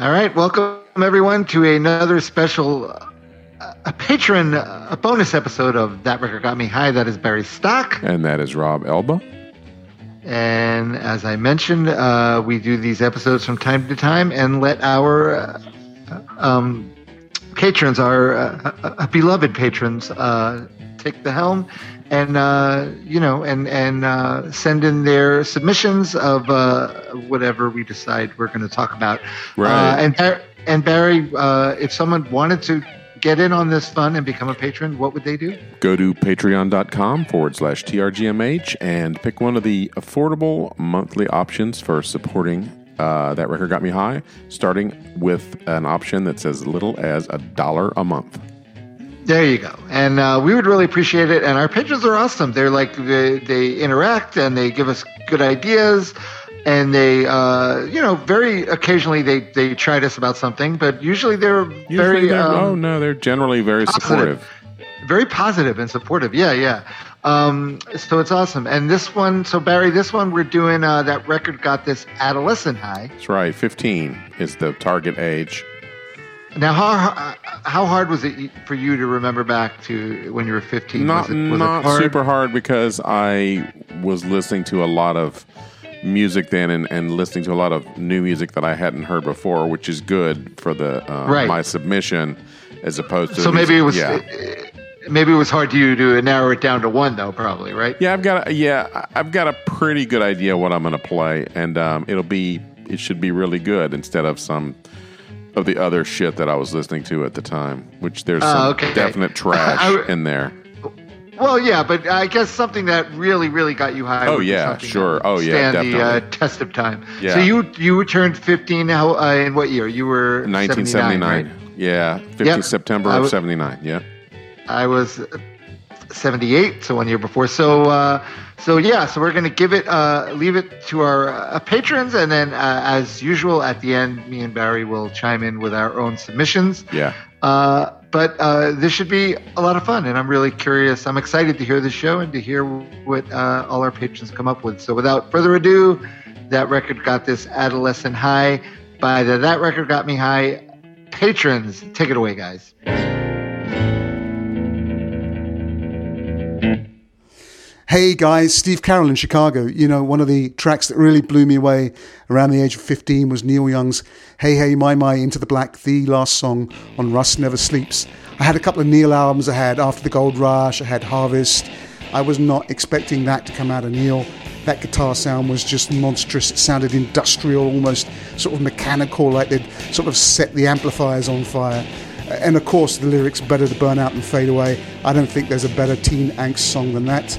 All right, welcome everyone to another special bonus episode of That Record Got Me High. That is Barry Stock. And that is Rob Elba. And as I mentioned, we do these episodes from time to time and let our patrons, our beloved patrons, take the helm and, send in their submissions of whatever we decide we're going to talk about. Right. And Barry, if someone wanted to get in on this fun and become a patron, what would they do? Go to patreon.com/TRGMH and pick one of the affordable monthly options for supporting That Record Got Me High, starting with an option that's as little as $1 a month. There you go. And we would really appreciate it. And our patrons are awesome. They're like, they interact and they give us good ideas. And they, very occasionally they chide us about something, but usually they're generally very positive, supportive. Very positive and supportive. Yeah. So it's awesome. And this one, so Barry, this one we're doing, That Record Got This Adolescent High. That's right. 15 is the target age. Now, how hard was it for you to remember back to when you were 15? Was it not super hard, because I was listening to a lot of music then and listening to a lot of new music that I hadn't heard before, which is good for the my submission, as opposed to maybe it was hard to you to narrow it down to one, though, probably, right? I've got a pretty good idea what I'm going to play, and it should be really good instead of some of the other shit that I was listening to at the time, which there's some definite trash in there. Well, yeah, but I guess something that really, really got you high. Oh, yeah, sure. Oh, yeah, definitely. Stand the test of time. Yeah. So you turned 15 in what year? You were 1979. 79, right? Yeah, 15 September of 79, yeah. I was 78, so 1 year before. So we're going to leave it to our patrons, and then as usual at the end, me and Barry will chime in with our own submissions. Yeah. But this should be a lot of fun, and I'm really curious. I'm excited to hear the show and to hear what all our patrons come up with. So without further ado, That Record Got This Adolescent High by the That Record Got Me High patrons. Take it away, guys. Hey guys, Steve Carroll in Chicago. You know, one of the tracks that really blew me away around the age of 15 was Neil Young's Hey Hey My My Into the Black, the last song on Rust Never Sleeps. I had a couple of Neil albums. I had After the Gold Rush, I had Harvest. I was not expecting that to come out of Neil. That guitar sound was just monstrous. It sounded industrial, almost sort of mechanical, like they'd sort of set the amplifiers on fire. And of course, the lyrics, better to burn out than fade away. I don't think there's a better teen angst song than that.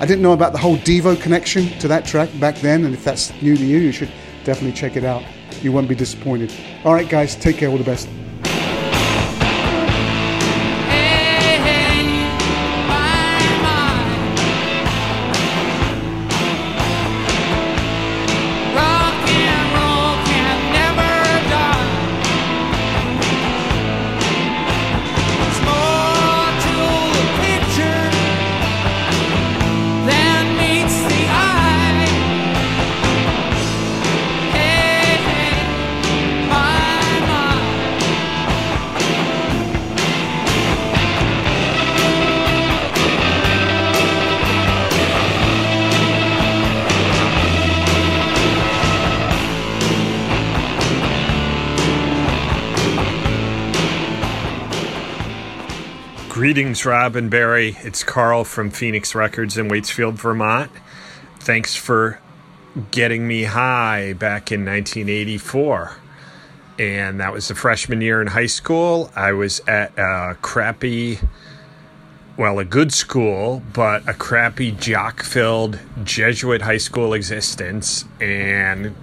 I didn't know about the whole Devo connection to that track back then, and if that's new to you, you should definitely check it out. You won't be disappointed. All right, guys, take care. All the best. Greetings, Rob and Barry. It's Carl from Phoenix Records in Waitsfield, Vermont. Thanks for getting me high back in 1984. And that was the freshman year in high school. I was at a good school, but a crappy jock-filled Jesuit high school existence, and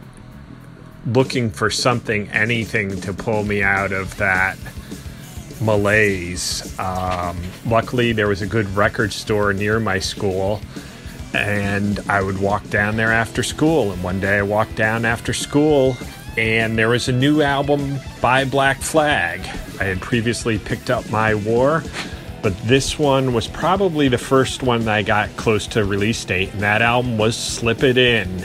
looking for anything to pull me out of that malaise. Luckily, there was a good record store near my school, and I would walk down there after school. And one day I walked down after school, and there was a new album by Black Flag. I had previously picked up My War, but this one was probably the first one that I got close to release date, and that album was Slip It In.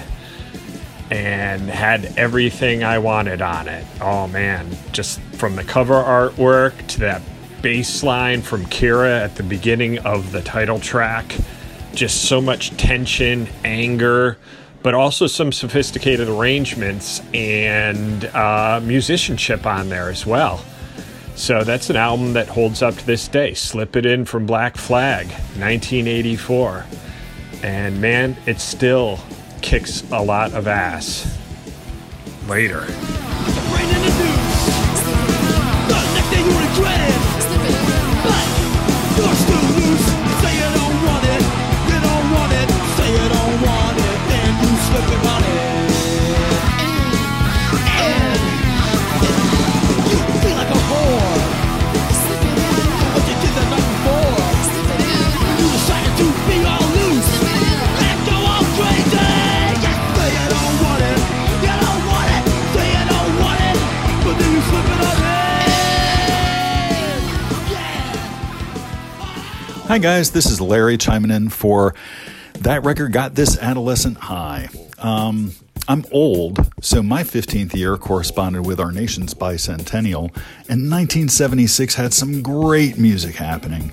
and had everything I wanted on it. Oh man, just from the cover artwork to that bass line from Kira at the beginning of the title track, just so much tension, anger, but also some sophisticated arrangements and musicianship on there as well. So that's an album that holds up to this day. Slip It In from Black Flag, 1984. And man, it still kicks a lot of ass. Later. Hi guys, this is Larry chiming in for That Record Got This Adolescent High. I'm old, so my 15th year corresponded with our nation's bicentennial, and 1976 had some great music happening.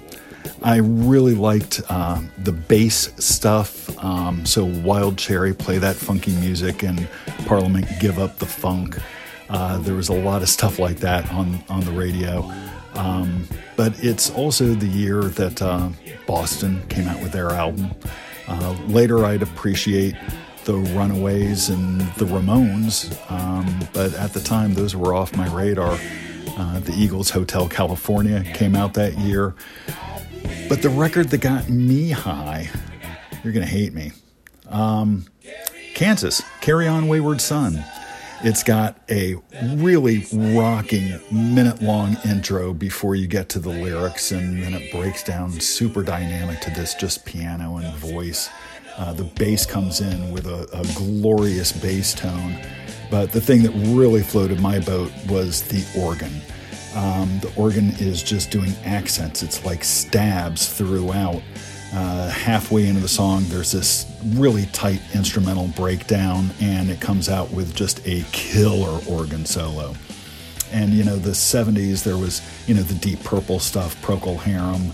I really liked the bass stuff, so Wild Cherry, Play That Funky Music, and Parliament, Give Up the Funk. There was a lot of stuff like that on the radio. But it's also the year that Boston came out with their album. Later, I'd appreciate the Runaways and the Ramones, but at the time, those were off my radar. The Eagles' Hotel California came out that year. But the record that got me high, you're going to hate me, Kansas, Carry On Wayward Son. It's got a really rocking minute-long intro before you get to the lyrics, and then it breaks down super dynamic to this just piano and voice. The bass comes in with a glorious bass tone, but the thing that really floated my boat was the organ. The organ is just doing accents. It's like stabs throughout. Halfway into the song, there's this really tight instrumental breakdown, and it comes out with just a killer organ solo. And, you know, the 70s, there was, you know, the Deep Purple stuff, Procol Harum,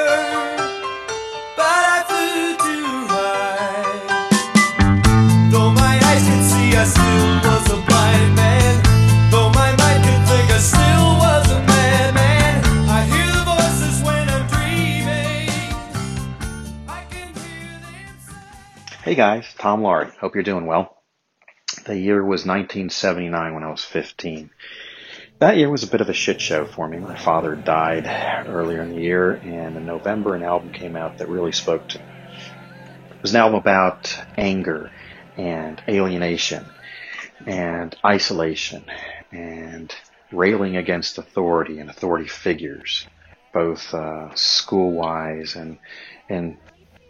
but I flew too high. Though my eyes could see, I still was a blind man. Though my mind could think, I still was a madman. I hear the voices when I'm dreaming. I can hear them say... Hey guys. Tom Larry, hope you're doing well. The year was 1979 when I was 15. That year was a bit of a shit show for me. My father died earlier in the year, and in November an album came out that really spoke to me. It was an album about anger and alienation and isolation and railing against authority and authority figures, both school-wise and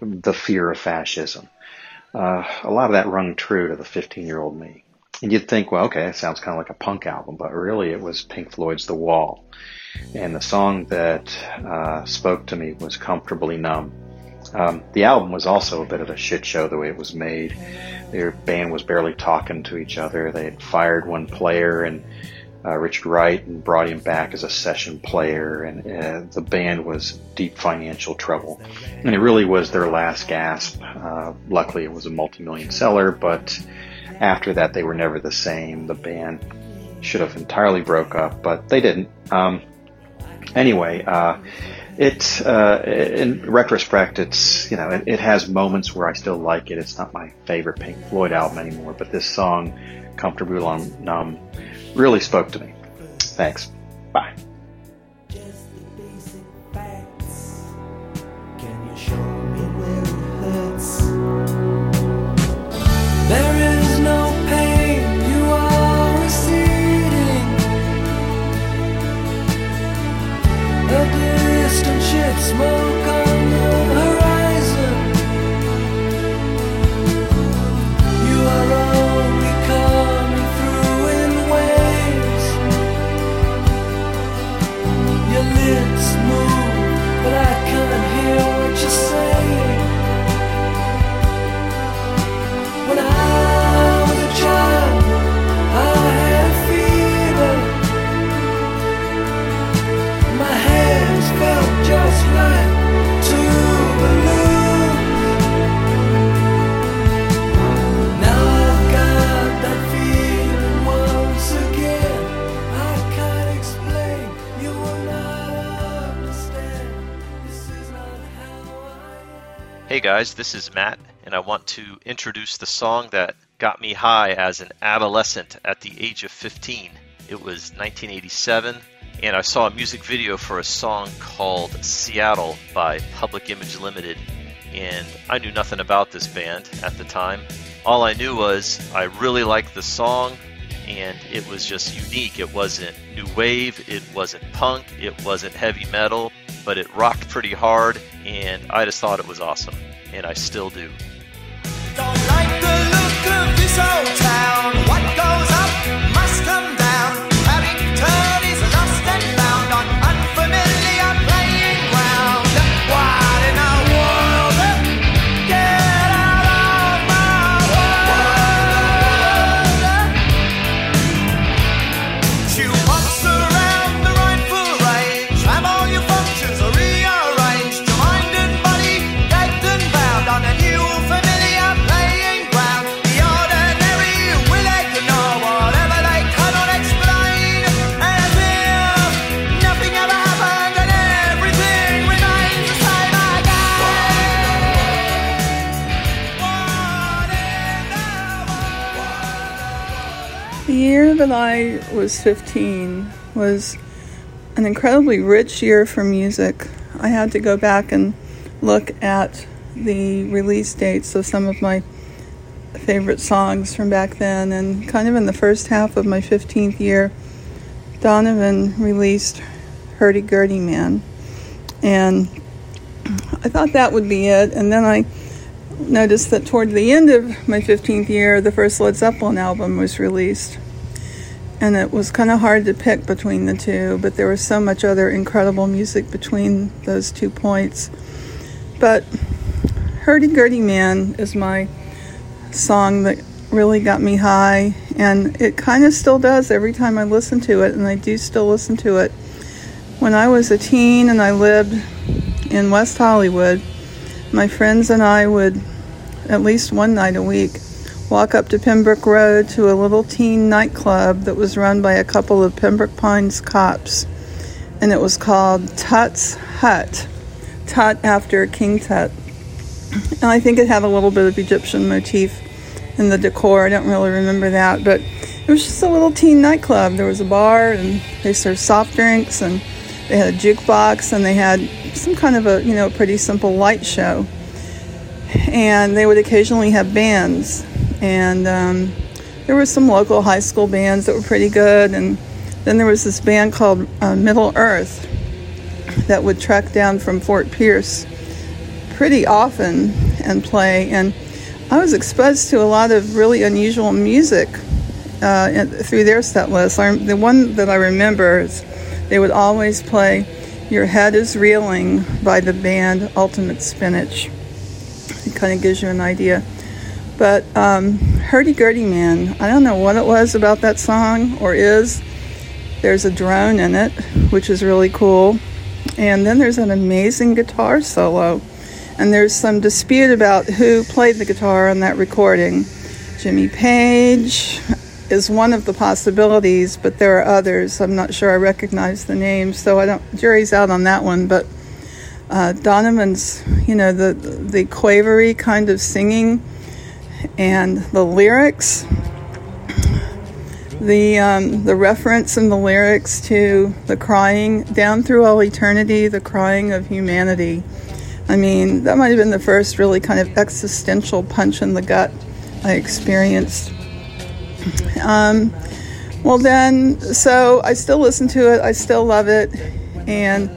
the fear of fascism. A lot of that rung true to the 15-year-old me. And you'd think, well, okay, that sounds kind of like a punk album, but really it was Pink Floyd's The Wall. And the song that spoke to me was Comfortably Numb. The album was also a bit of a shit show the way it was made. Their band was barely talking to each other. They had fired one player, and Richard Wright, and brought him back as a session player, and the band was deep financial trouble, and it really was their last gasp. Luckily it was a multi-million seller, but after that they were never the same. The band should have entirely broke up, but they didn't. In retrospect, it's, you know, it has moments where I still like it. It's not my favorite Pink Floyd album anymore, but this song, Comfortably Numb, really spoke to me. Thanks. Bye. Hey guys, this is Matt, and I want to introduce the song that got me high as an adolescent at the age of 15. It was 1987, and I saw a music video for a song called Seattle by Public Image Limited, and I knew nothing about this band at the time. All I knew was I really liked the song, and it was just unique. It wasn't new wave, it wasn't punk, it wasn't heavy metal, but it rocked pretty hard, and I just thought it was awesome. And I still do. Don't like the look of this old town. What goes up must come down. Having turned is lost and bound on unfamiliar playing ground. What in the world? Get out of my world. She walks around the rightful range. Have all your functions rearranged. Your mind and body decked and bound on a new familiar playing ground. The ordinary will ignore whatever they cannot explain. As if nothing ever happened and everything remains the same again. What in the world? The year that I was 15 was an incredibly rich year for music. I had to go back and look at the release dates of some of my favorite songs from back then, and kind of in the first half of my 15th year, Donovan released Hurdy Gurdy Man, and I thought that would be it. And then I noticed that toward the end of my 15th year, the first Led Zeppelin album was released. And it was kind of hard to pick between the two, but there was so much other incredible music between those 2 points. But Hurdy Gurdy Man is my song that really got me high, and it kind of still does every time I listen to it, and I do still listen to it. When I was a teen and I lived in West Hollywood, my friends and I would, at least one night a week, walk up to Pembroke Road to a little teen nightclub that was run by a couple of Pembroke Pines cops, and it was called Tut's Hut, Tut after King Tut. And I think it had a little bit of Egyptian motif in the decor. I don't really remember that, but it was just a little teen nightclub. There was a bar, and they served soft drinks, and they had a jukebox, and they had some kind of a, you know, pretty simple light show. And they would occasionally have bands. And there were some local high school bands that were pretty good. And then there was this band called Middle Earth that would trek down from Fort Pierce pretty often and play. And I was exposed to a lot of really unusual music through their set list. The one that I remember is they would always play Your Head is Reeling by the band Ultimate Spinach. It kind of gives you an idea. But Hurdy Gurdy Man, I don't know what it was about that song or is. There's a drone in it, which is really cool. And then there's an amazing guitar solo. And there's some dispute about who played the guitar on that recording. Jimmy Page is one of the possibilities, but there are others. I'm not sure I recognize the names, so I don't. Jury's out on that one. But Donovan's, you know, the quavery kind of singing. And the lyrics, the reference in the lyrics to the crying, down through all eternity, the crying of humanity. I mean, that might have been the first really kind of existential punch in the gut I experienced. So I still listen to it. I still love it. And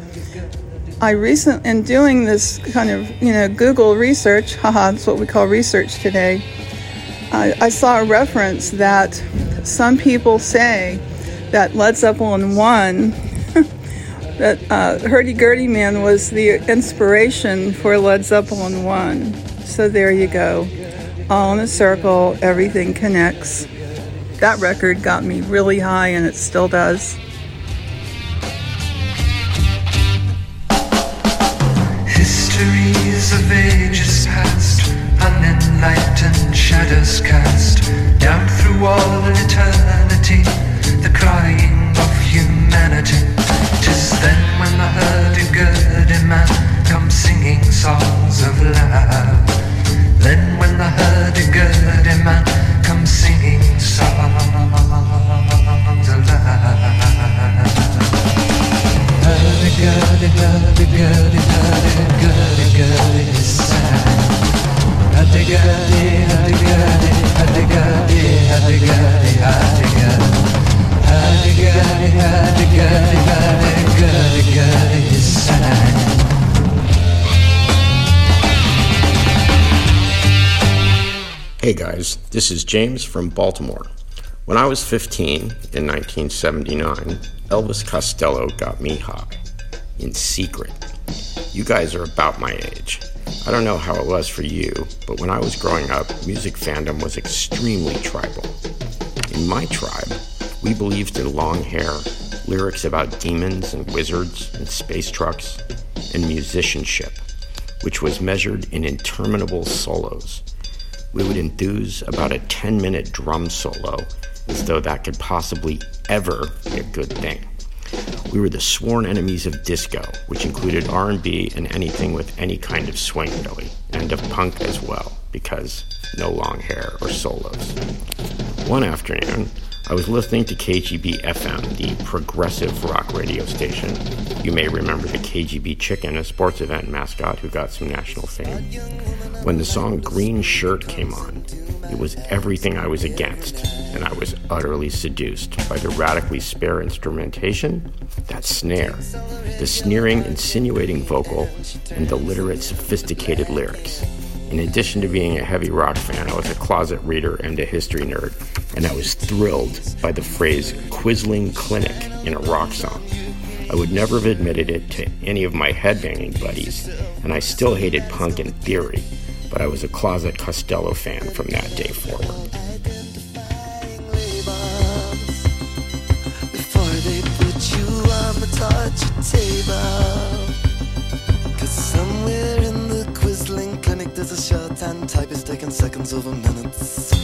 I recently, in doing this kind of, Google research, that's what we call research today, I saw a reference that some people say that Led Zeppelin 1, that Hurdy Gurdy Man was the inspiration for Led Zeppelin 1. So there you go. All in a circle, everything connects. That record got me really high, and it still does. Histories of ages past, unenlightened shadows cast down through all eternity, the crying of humanity. 'Tis then when the hurdy-gurdy man comes singing songs of love. Then when the hurdy-gurdy man comes singing songs of love. Hurdy-gurdy, hurdy-gurdy, hurdy-gurdy is sad. Hurdy-gurdy, hurdy-gurdy, hurdy-gurdy, hurdy-gurdy, hurdy-gurdy. Hurdy-gurdy, hurdy-gurdy, hurdy-gurdy is sad. Hey guys, this is James from Baltimore. When I was 15 in 1979, Elvis Costello got me high. In secret. You guys are about my age. I don't know how it was for you, but when I was growing up, music fandom was extremely tribal. In my tribe, we believed in long hair, lyrics about demons and wizards and space trucks, and musicianship, which was measured in interminable solos. We would enthuse about a 10-minute drum solo as though that could possibly ever be a good thing. We were the sworn enemies of disco, which included R&B and anything with any kind of swing, really, and of punk as well, because no long hair or solos. One afternoon, I was listening to KGB FM, the progressive rock radio station. You may remember the KGB Chicken, a sports event mascot who got some national fame. When the song Green Shirt came on, it was everything I was against, and I was utterly seduced by the radically spare instrumentation, that snare, the sneering, insinuating vocal, and the literate, sophisticated lyrics. In addition to being a heavy rock fan, I was a closet reader and a history nerd, and I was thrilled by the phrase Quisling Clinic in a rock song. I would never have admitted it to any of my headbanging buddies, and I still hated punk in theory, but I was a closet Costello fan from that day forward. Before they put you on the torture table, 'cause somewhere in the Quisling Clinic there's a shorthand type is taking seconds over minutes.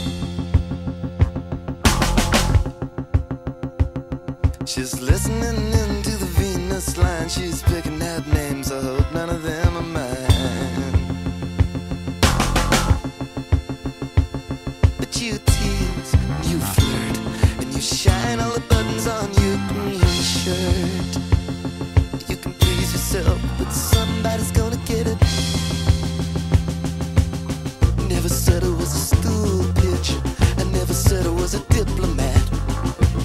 She's listening into the Venus line. She's picking out names. I hope none of them are mine. But you tease, you flirt, and you shine all the buttons on your green shirt. You can please yourself, but somebody's gonna get it. Never said I was a stool bitch. I never said I was a diplomat.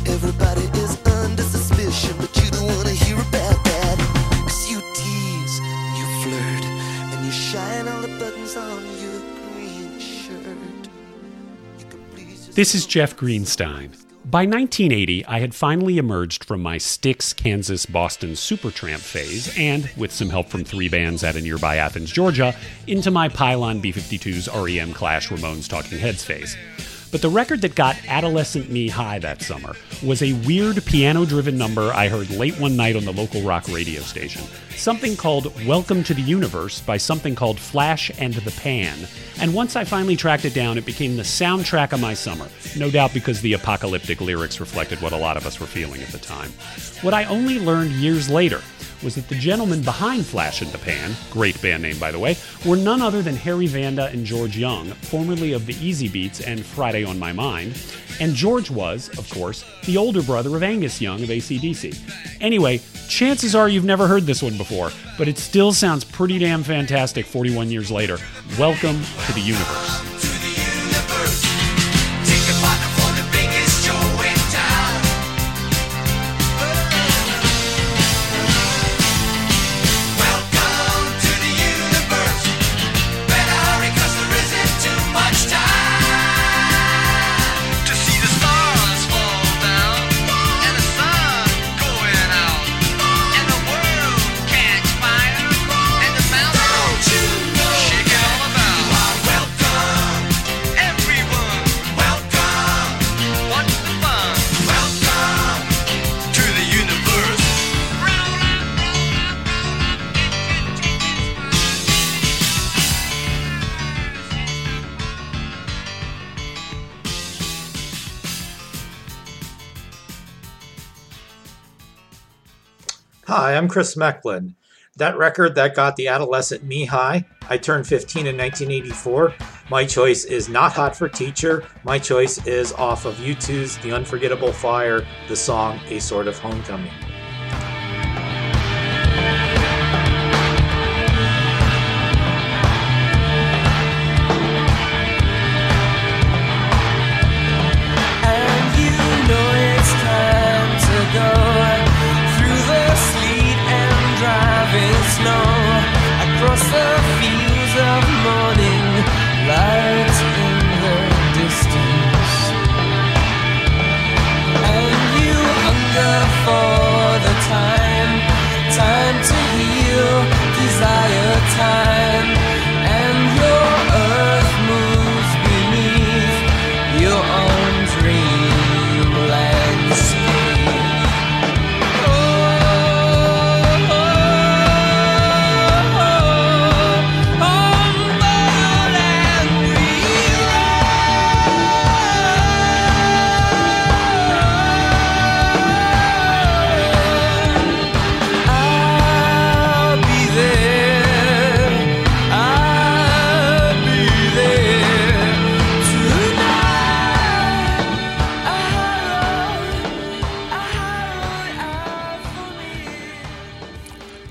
Everybody is under suspicion, but you don't want to hear about that. 'Cause you tease, you flirt, and you shine all the buttons on your green shirt. You can please. This is Jeff Greenstein. By 1980, I had finally emerged from my Styx, Kansas, Boston Supertramp phase, and, with some help from three bands out of nearby Athens, Georgia, into my Pylon B-52s, REM, Clash, Ramones, Talking Heads phase. But the record that got adolescent me high that summer was a weird piano-driven number I heard late one night on the local rock radio station, something called Welcome to the Universe by something called Flash and the Pan, and once I finally tracked it down, it became the soundtrack of my summer, no doubt because the apocalyptic lyrics reflected what a lot of us were feeling at the time. What I only learned years later was that the gentlemen behind Flash and the Pan, great band name by the way, were none other than Harry Vanda and George Young, formerly of the Easy Beats and Friday on My Mind, and George was, of course, the older brother of Angus Young of AC/DC. Anyway, chances are you've never heard this one before, but it still sounds pretty damn fantastic 41 years later. Welcome to the Universe. Hi, I'm Chris Mecklin. That record that got the adolescent me high, I turned 15 in 1984. My choice is not Hot for Teacher. My choice is off of U2's The Unforgettable Fire, the song A Sort of Homecoming.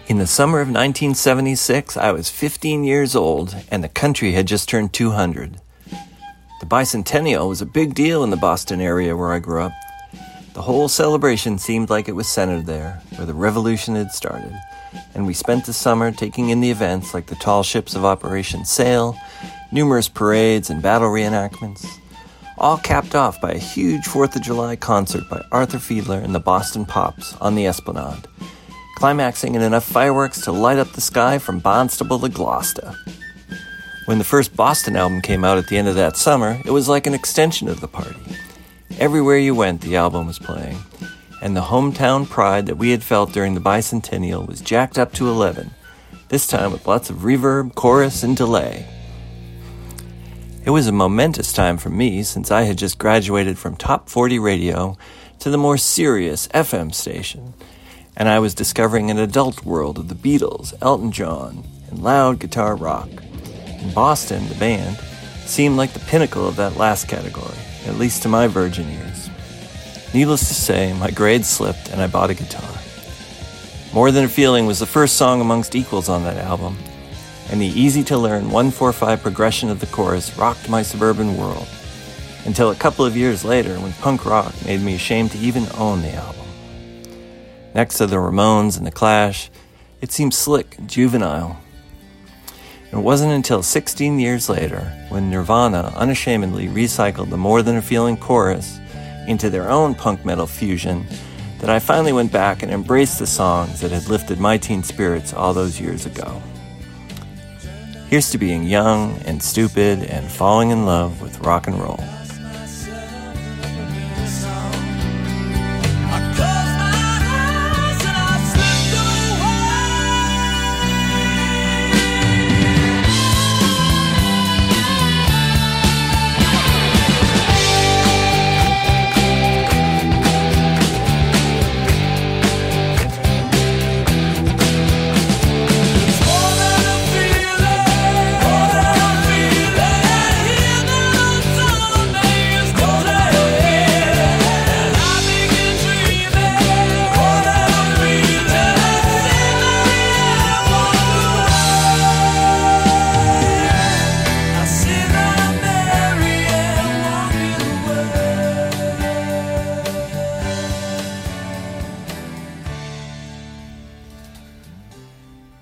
In the summer of 1976, I was 15 years old, and the country had just turned 200. The bicentennial was a big deal in the Boston area where I grew up. The whole celebration seemed like it was centered there, where the revolution had started, and we spent the summer taking in the events like the tall ships of Operation Sail, numerous parades and battle reenactments, all capped off by a huge 4th of July concert by Arthur Fiedler and the Boston Pops on the Esplanade, climaxing in enough fireworks to light up the sky from Barnstable to Gloucester. When the first Boston album came out at the end of that summer, it was like an extension of the party. Everywhere you went, the album was playing, and the hometown pride that we had felt during the bicentennial was jacked up to 11, this time with lots of reverb, chorus, and delay. It was a momentous time for me, since I had just graduated from Top 40 radio to the more serious FM station, and I was discovering an adult world of the Beatles, Elton John, and loud guitar rock. In Boston, the band seemed like the pinnacle of that last category, at least to my virgin ears. Needless to say, my grades slipped and I bought a guitar. More Than a Feeling was the first song amongst equals on that album, and the easy-to-learn 1-4-5 progression of the chorus rocked my suburban world, until a couple of years later when punk rock made me ashamed to even own the album. Next to the Ramones and the Clash, it seemed slick and juvenile. It wasn't until 16 years later, when Nirvana unashamedly recycled the More Than a Feeling chorus into their own punk metal fusion, that I finally went back and embraced the songs that had lifted my teen spirits all those years ago. Here's to being young and stupid and falling in love with rock and roll.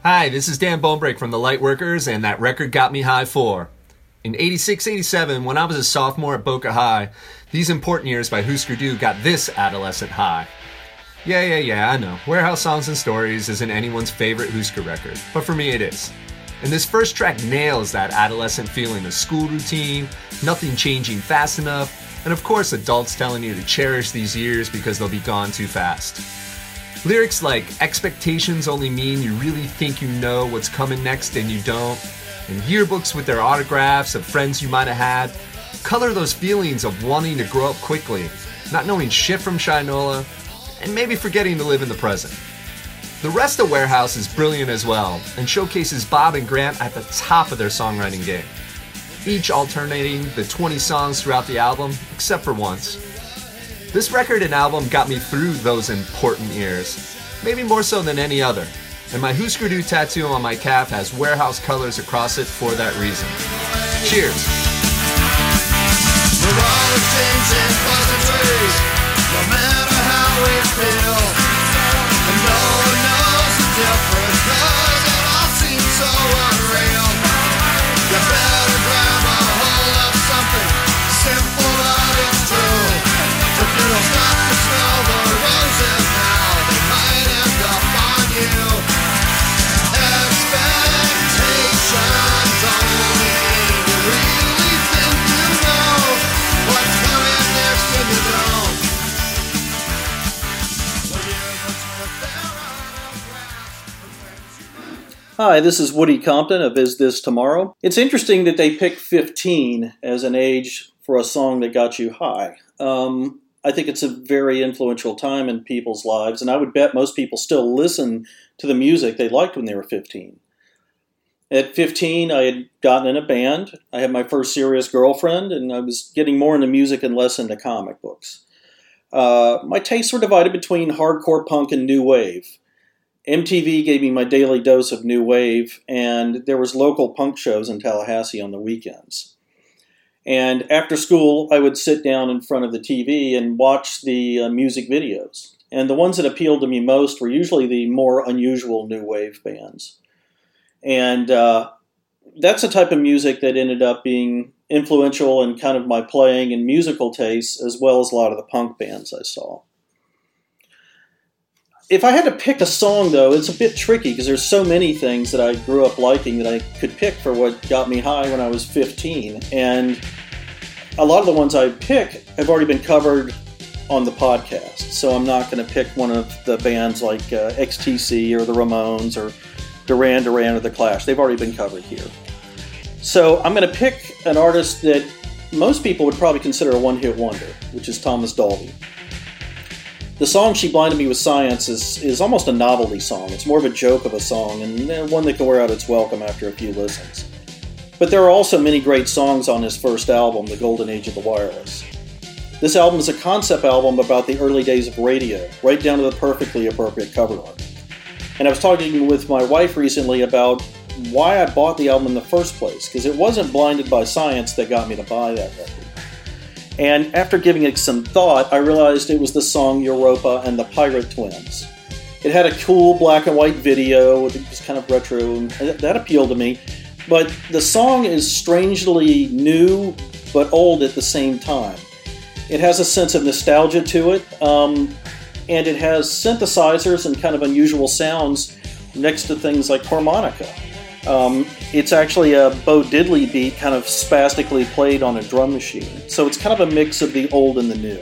Hi, this is Dan Bonebrake from The Lightworkers, and That Record Got Me High 4. In 86-87, when I was a sophomore at Boca High, These Important Years by Husker Du got this adolescent high. Yeah, I know. Warehouse Songs and Stories isn't anyone's favorite Husker record, but for me it is. And this first track nails that adolescent feeling of school routine, nothing changing fast enough, and of course adults telling you to cherish these years because they'll be gone too fast. Lyrics like, expectations only mean you really think you know what's coming next and you don't, and yearbooks with their autographs of friends you might have had, color those feelings of wanting to grow up quickly, not knowing shit from Shinola, and maybe forgetting to live in the present. The rest of Warehouse is brilliant as well, and showcases Bob and Grant at the top of their songwriting game, each alternating the 20 songs throughout the album, except for once. This record and album got me through those important years, maybe more so than any other, and my Husker Du tattoo on my calf has Warehouse colors across it for that reason. Cheers! For all the things and pleasant ways, no matter how we feel, and no one knows the difference, 'cause it all seems so unreal. You better grab a hold of something simple, but it's true. If you don't stop to smell the roses now, they might end up on you. Expectations only, you really think you know. Hi, this is Woody Compton of Is This Tomorrow? It's interesting that they picked 15 as an age for a song that got you high. I think it's a very influential time in people's lives, and I would bet most people still listen to the music they liked when they were 15. At 15, I had gotten in a band, I had my first serious girlfriend, and I was getting more into music and less into comic books. My tastes were divided between hardcore punk and new wave. MTV gave me my daily dose of new wave, and there was local punk shows in Tallahassee on the weekends. And after school, I would sit down in front of the TV and watch the music videos. And the ones that appealed to me most were usually the more unusual new wave bands. And that's the type of music that ended up being influential in kind of my playing and musical tastes, as well as a lot of the punk bands I saw. If I had to pick a song, though, it's a bit tricky because there's so many things that I grew up liking that I could pick for what got me high when I was 15. And a lot of the ones I pick have already been covered on the podcast, so I'm not going to pick one of the bands like XTC or the Ramones or Duran Duran or the Clash. They've already been covered here. So I'm going to pick an artist that most people would probably consider a one-hit wonder, which is Thomas Dolby. The song She Blinded Me With Science is almost a novelty song. It's more of a joke of a song, and one that can wear out its welcome after a few listens. But there are also many great songs on his first album, The Golden Age of the Wireless. This album is a concept album about the early days of radio, right down to the perfectly appropriate cover art. And I was talking with my wife recently about why I bought the album in the first place, because it wasn't Blinded by Science that got me to buy that record. And after giving it some thought, I realized it was the song Europa and the Pirate Twins. It had a cool black and white video, it was kind of retro, and that appealed to me. But the song is strangely new, but old at the same time. It has a sense of nostalgia to it, and it has synthesizers and kind of unusual sounds next to things like harmonica. It's actually a Bo Diddley beat kind of spastically played on a drum machine. So it's kind of a mix of the old and the new.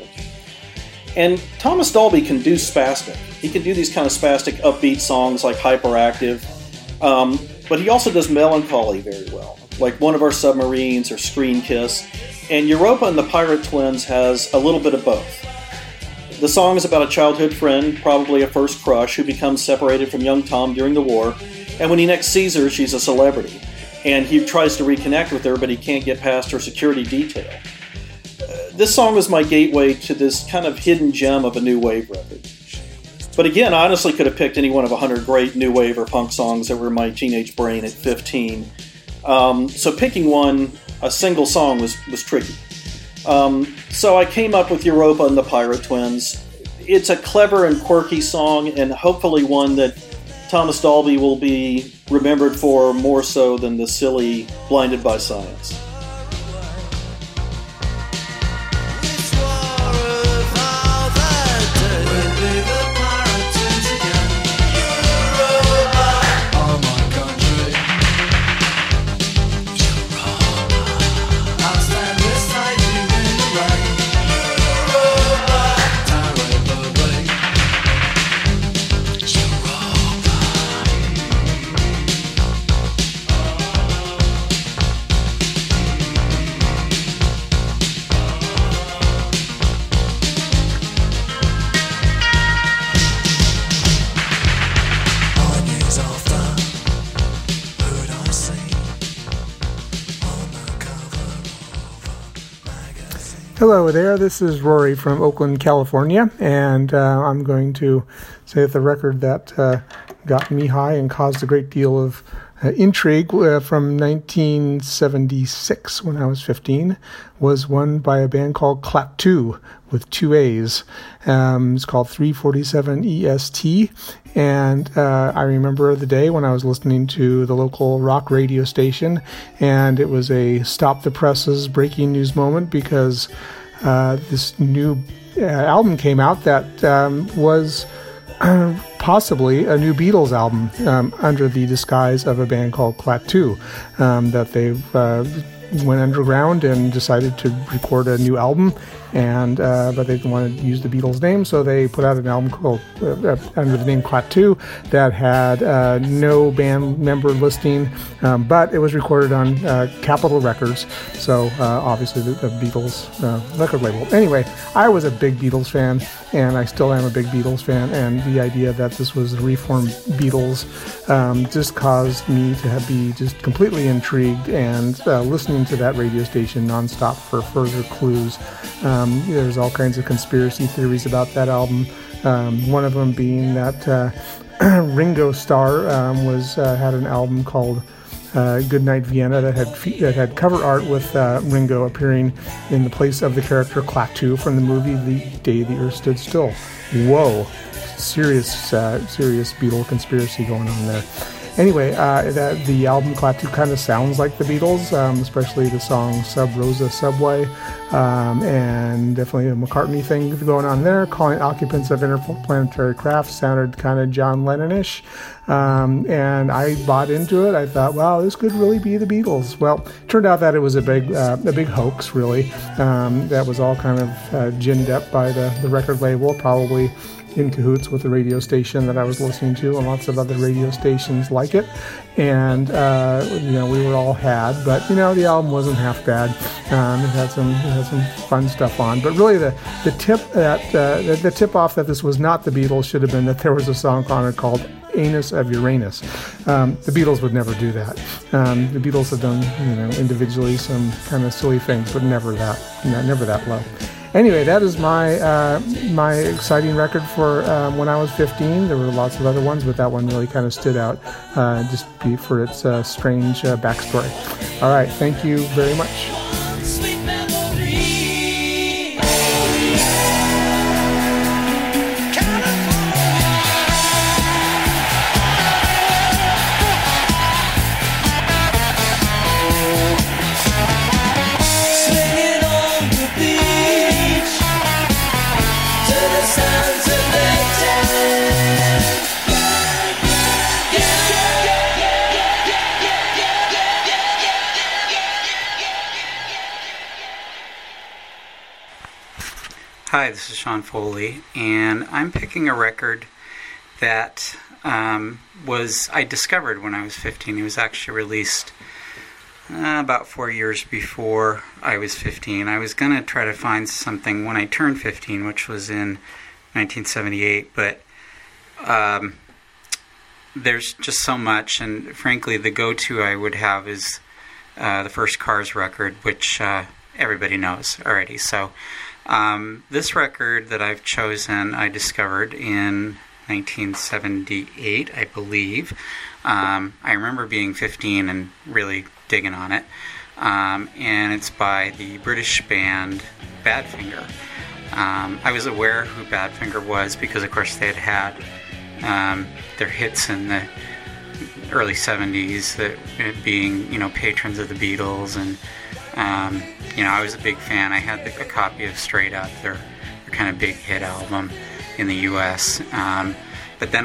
And Thomas Dolby can do spastic. He can do these kind of spastic upbeat songs like Hyperactive. But he also does melancholy very well, like One of Our Submarines or Screen Kiss. And Europa and the Pirate Twins has a little bit of both. The song is about a childhood friend, probably a first crush, who becomes separated from young Tom during the war. And when he next sees her, she's a celebrity. And he tries to reconnect with her, but he can't get past her security detail. This song was my gateway to this kind of hidden gem of a new wave record. But again, I honestly could have picked any one of 100 great new wave or punk songs that were in my teenage brain at 15. So picking one, a single song, was tricky. So I came up with Europa and the Pirate Twins. It's a clever and quirky song, and hopefully one that Thomas Dolby will be remembered for more so than the silly Blinded by Science. Hello there, this is Rory from Oakland, California, and I'm going to say that the record that got me high and caused a great deal of intrigue from 1976, when I was 15, was one by a band called Clap 2, with two A's. It's called 347 EST, and I remember the day when I was listening to the local rock radio station, and it was a stop the presses breaking news moment, because this new album came out that was possibly a new Beatles album, under the disguise of a band called Clap 2, that they went underground and decided to record a new album, and but they wanted to use the Beatles name, so they put out an album called under the name Clap 2 that had no band member listing, but it was recorded on Capitol Records, so obviously the Beatles record label. Anyway, I was a big Beatles fan, and I still am a big Beatles fan, and the idea that this was the reformed Beatles just caused me to be just completely intrigued, and listening to that radio station nonstop for further clues. There's all kinds of conspiracy theories about that album, one of them being that Ringo Starr had an album called Goodnight Vienna that had cover art with Ringo appearing in the place of the character Clatu from the movie The Day the Earth Stood Still. Whoa, serious Beatle conspiracy going on there. Anyway, the album Clatu kind of sounds like the Beatles, especially the song Sub Rosa Subway, and definitely a McCartney thing going on there. Calling occupants of interplanetary craft sounded kind of John Lennon-ish, and I bought into it. I thought, wow, this could really be the Beatles. Well, it turned out that it was a big hoax, really, that was all kind of ginned up by the record label, probably in cahoots with the radio station that I was listening to, and lots of other radio stations like it. And we were all had, but the album wasn't half bad. It had some fun stuff on, but really the tip off that this was not the Beatles should have been that there was a song on it called Anus of Uranus. The Beatles would never do that. The Beatles have done individually some kind of silly things, but never that low. Anyway, that is my exciting record for when I was 15. There were lots of other ones, but that one really kind of stood out just for its strange backstory. All right, thank you very much. Hi, this is Sean Foley, and I'm picking a record that I discovered when I was 15. It was actually released about 4 years before I was 15. I was going to try to find something when I turned 15, which was in 1978, but there's just so much, and frankly, the go-to I would have is the first Cars record, which everybody knows already, so... this record that I've chosen, I discovered in 1978, I believe. I remember being 15 and really digging on it. And it's by the British band Badfinger. I was aware who Badfinger was because, of course, they had their hits in the early 70s, that being, patrons of the Beatles, and I was a big fan. I had a copy of Straight Up, their kind of big hit album in the U.S. But then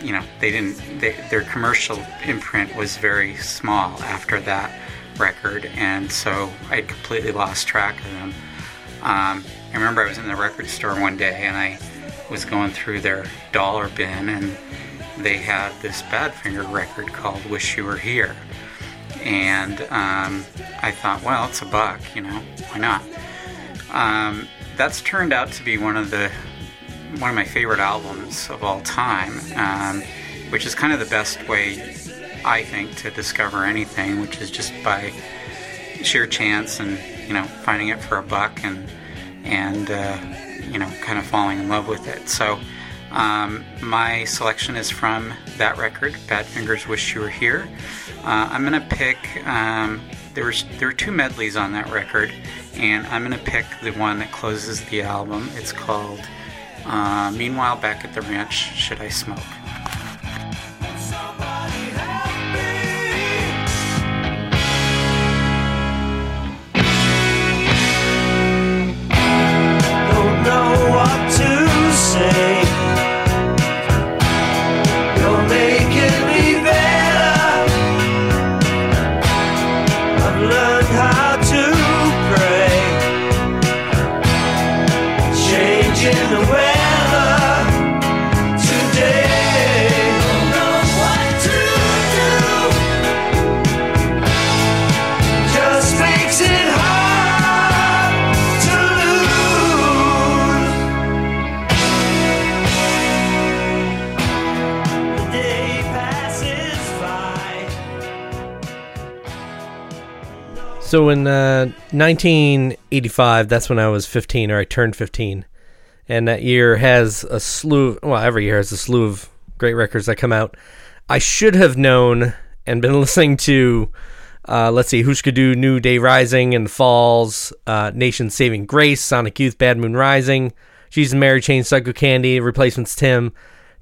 their commercial imprint was very small after that record, and so I completely lost track of them. I remember I was in the record store one day, and I was going through their dollar bin, and they had this Badfinger record called Wish You Were Here. And I thought, well, it's $1, why not? That's turned out to be one of my favorite albums of all time, which is kind of the best way, I think, to discover anything, which is just by sheer chance and you know, finding it for a buck and kind of falling in love with it. So my selection is from that record, Badfingers Wish You Were Here. I'm going to pick, there were two medleys on that record, and I'm going to pick the one that closes the album. It's called Meanwhile Back at the Ranch, Should I Smoke? So in 1985, that's when I was 15, or I turned 15, and that year has a slew of, well, every year has a slew of great records that come out. I should have known and been listening to, Hooshkadoodoo, New Day Rising, and The Falls, Nation Saving Grace, Sonic Youth, Bad Moon Rising, Jesus and Mary Chain, Psycho Candy, Replacements Tim,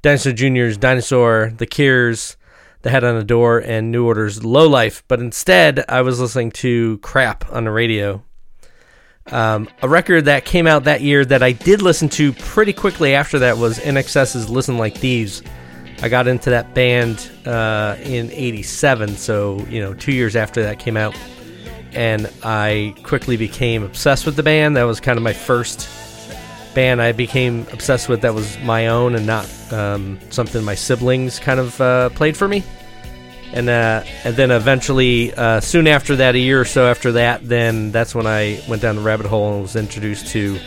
Dinosaur Jr.'s Dinosaur, The Cure's The Head on the Door, and New Order's Lowlife. But instead, I was listening to crap on the radio. A record that came out that year that I did listen to pretty quickly after that was NXS's Listen Like Thieves. I got into that band in 87, so, 2 years after that came out. And I quickly became obsessed with the band. That was kind of my first band I became obsessed with that was my own and not something my siblings kind of played for me, and then eventually soon after that, a year or so after that, then that's when I went down the rabbit hole and was introduced to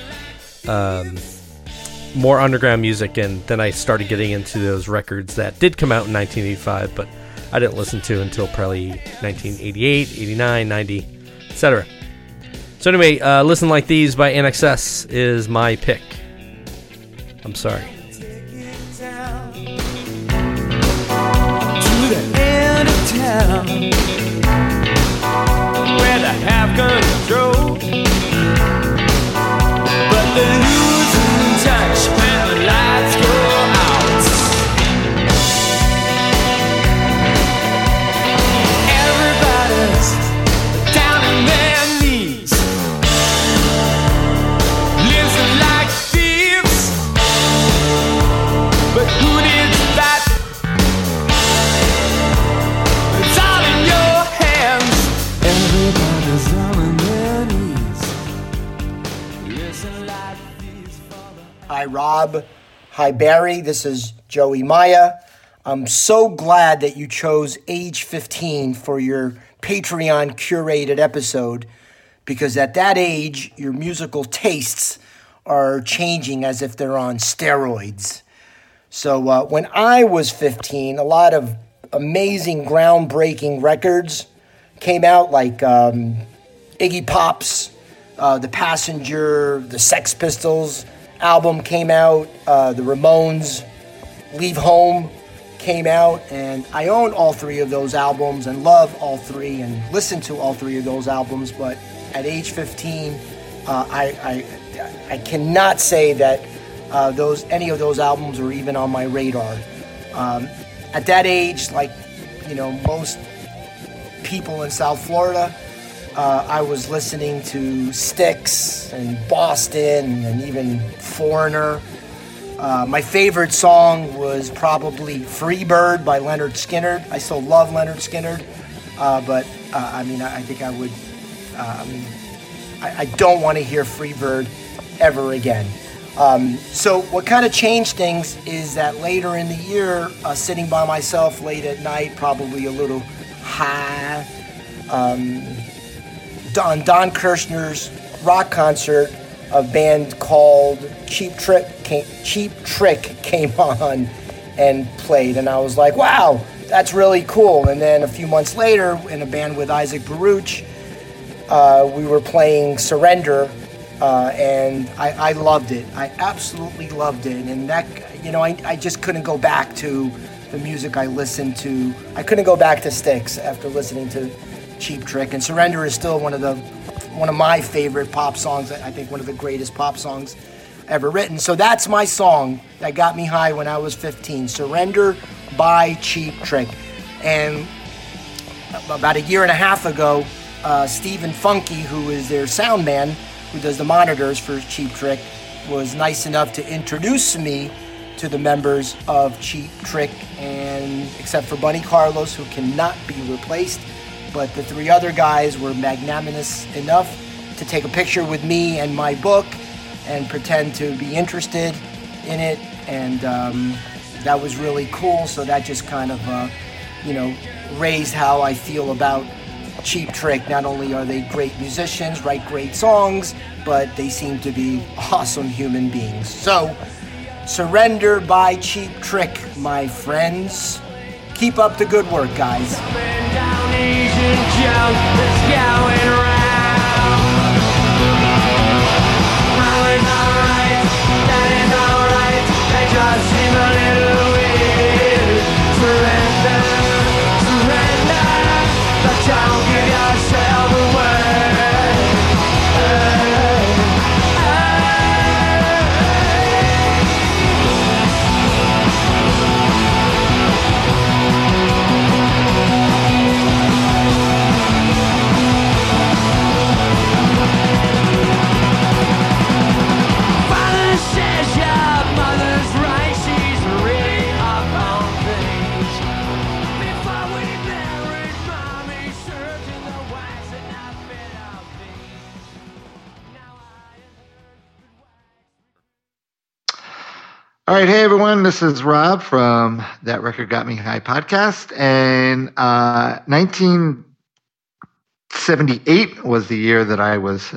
more underground music, and then I started getting into those records that did come out in 1985 but I didn't listen to until probably 1988, 89, 90, etc. So anyway, Listen Like These by NXS is my pick. I'm sorry. Take it down to the end of town, where they have control, but they're losing touch when the lights go out. Everybody's down in there. Hi, Rob. Hi, Barry. This is Joey Maya. I'm so glad that you chose Age 15 for your Patreon curated episode, because at that age, your musical tastes are changing as if they're on steroids. So when I was 15, a lot of amazing, groundbreaking records came out, like Iggy Pop's The Passenger, the Sex Pistols album came out, the Ramones' Leave Home came out, and I own all three of those albums and love all three and listen to all three of those albums, but at age 15, I cannot say that any of those albums were even on my radar. At that age, most people in South Florida, I was listening to Styx and Boston and even Foreigner. My favorite song was probably Free Bird by Leonard Skinner. I still love Leonard Skinner, I don't want to hear Free Bird ever again. So what kind of changed things is that later in the year, sitting by myself late at night, probably a little high, on Don Kirshner's rock concert, a band called Cheap Trick came on and played, and I was like, wow, that's really cool. And then a few months later, in a band with Isaac Baruch, we were playing Surrender, and I loved it. I absolutely loved it. And that, you know, I just couldn't go back to the music I listened to. I couldn't go back to Styx after listening to Cheap Trick. And Surrender is still one of my favorite pop songs. I think one of the greatest pop songs ever written. So that's my song that got me high when I was 15, Surrender by Cheap Trick. And about a year and a half ago, Stephen Funky, who is their sound man, who does the monitors for Cheap Trick, was nice enough to introduce me to the members of Cheap Trick, and except for Bunny Carlos, who cannot be replaced, but the three other guys were magnanimous enough to take a picture with me and my book and pretend to be interested in it, and that was really cool. So that just kind of, you know, raised how I feel about Cheap Trick. Not only are they great musicians, write great songs, but they seem to be awesome human beings. So, Surrender by Cheap Trick, my friends. Keep up the good work, guys. All right, hey everyone, this is Rob from That Record Got Me High podcast, and 1978 was the year that I was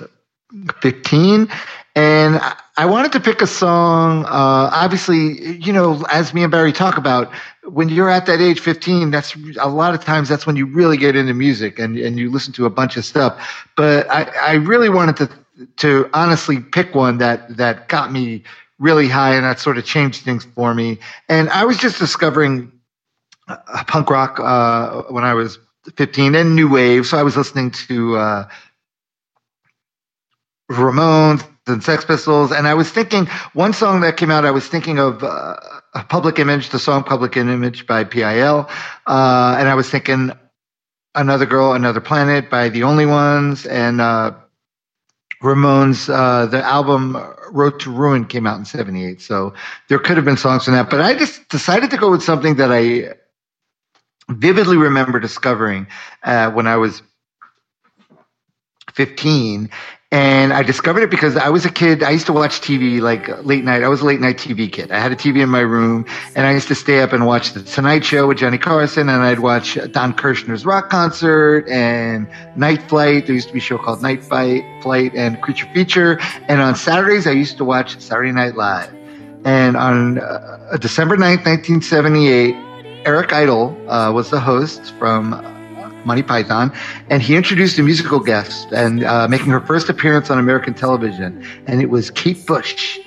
15, and I wanted to pick a song, obviously, you know, as me and Barry talk about, when you're at that age, 15, that's a lot of times that's when you really get into music, and you listen to a bunch of stuff, but I really wanted to honestly pick one that got me really high, and that sort of changed things for me. And I was just discovering punk rock when I was 15 and new wave. So I was listening to Ramones and Sex Pistols, and I was thinking one song that came out. I was thinking of Public Image, the song "Public Image" by PIL, and I was thinking "Another Girl, Another Planet" by The Only Ones, and Ramones, the album Road to Ruin came out in 78, so there could have been songs from that. But I just decided to go with something that I vividly remember discovering when I was 15. And I discovered it because I was a kid. I used to watch TV like late night. I was a late night TV kid. I had a TV in my room, and I used to stay up and watch The Tonight Show with Johnny Carson, and I'd watch Don Kirshner's rock concert and Night Flight. There used to be a show called Night Flight and Creature Feature. And on Saturdays, I used to watch Saturday Night Live. And on December 9th, 1978, Eric Idle was the host from Monty Python, and he introduced a musical guest and making her first appearance on American television, and it was Kate Bush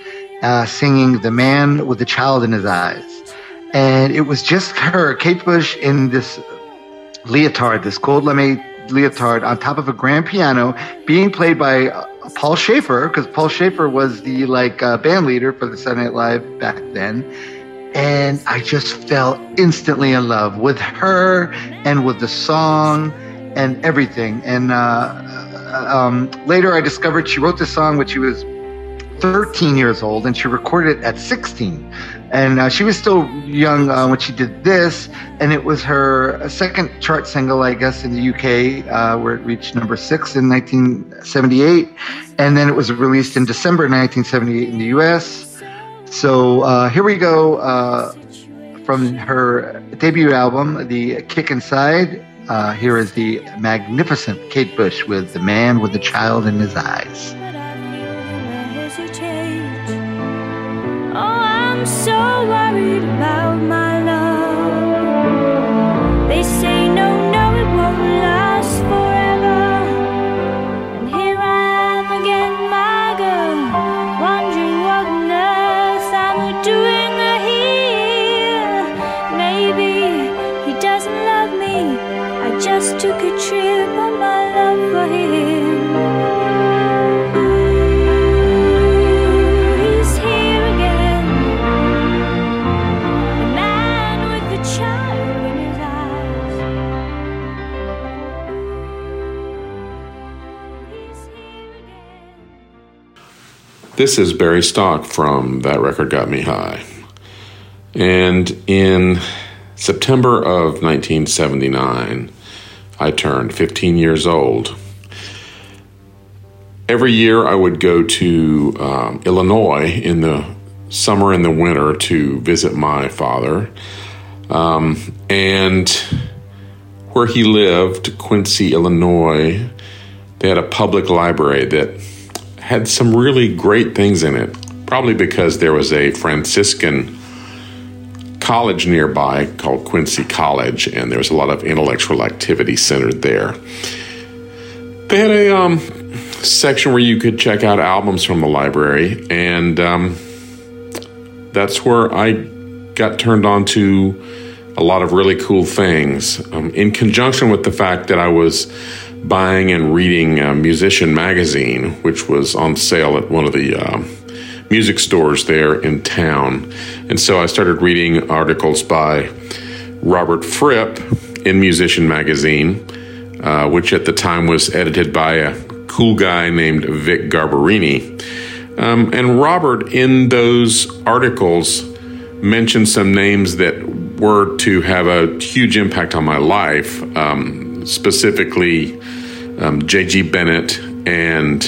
singing "The Man with the Child in His Eyes," and it was just her, Kate Bush, in this leotard, this gold lame leotard, on top of a grand piano, being played by Paul Schaefer, because Paul Schaefer was the band leader for the Saturday Night Live back then. And I just fell instantly in love with her and with the song and everything. And later I discovered she wrote this song when she was 13 years old, and she recorded it at 16. And she was still young when she did this. And it was her second chart single, I guess, in the UK, where it reached number 6 in 1978. And then it was released in December 1978 in the US. So here we go from her debut album, The Kick Inside. Here is the magnificent Kate Bush with "The Man with the Child in His Eyes." Oh, I'm so worried about my love. They say no, it won't last forever. doesn't love me. I just took a trip on my love for him. This is Barry Stock from That Record Got Me High. And in September of 1979, I turned 15 years old. Every year I would go to Illinois in the summer and the winter to visit my father. And where he lived, Quincy, Illinois, they had a public library that had some really great things in it, probably because there was a Franciscan college nearby called Quincy College, and there was a lot of intellectual activity centered there. They had a section where you could check out albums from the library, and that's where I got turned on to a lot of really cool things, in conjunction with the fact that I was buying and reading Musician magazine, which was on sale at one of the music stores there in town. And so I started reading articles by Robert Fripp in Musician magazine, which at the time was edited by a cool guy named Vic Garbarini. And Robert, in those articles, mentioned some names that were to have a huge impact on my life, specifically J.G. Bennett and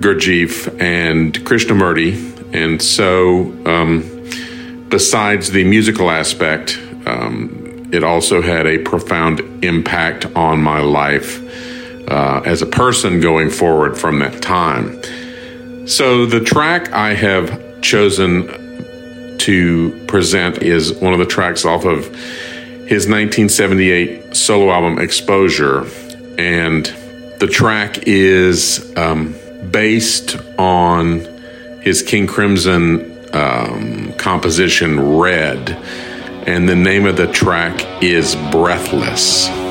Gurdjieff and Krishnamurti. And so besides the musical aspect, it also had a profound impact on my life as a person going forward from that time. So the track I have chosen to present is one of the tracks off of his 1978 solo album Exposure, and the track is based on his King Crimson composition Red, and the name of the track is Breathless.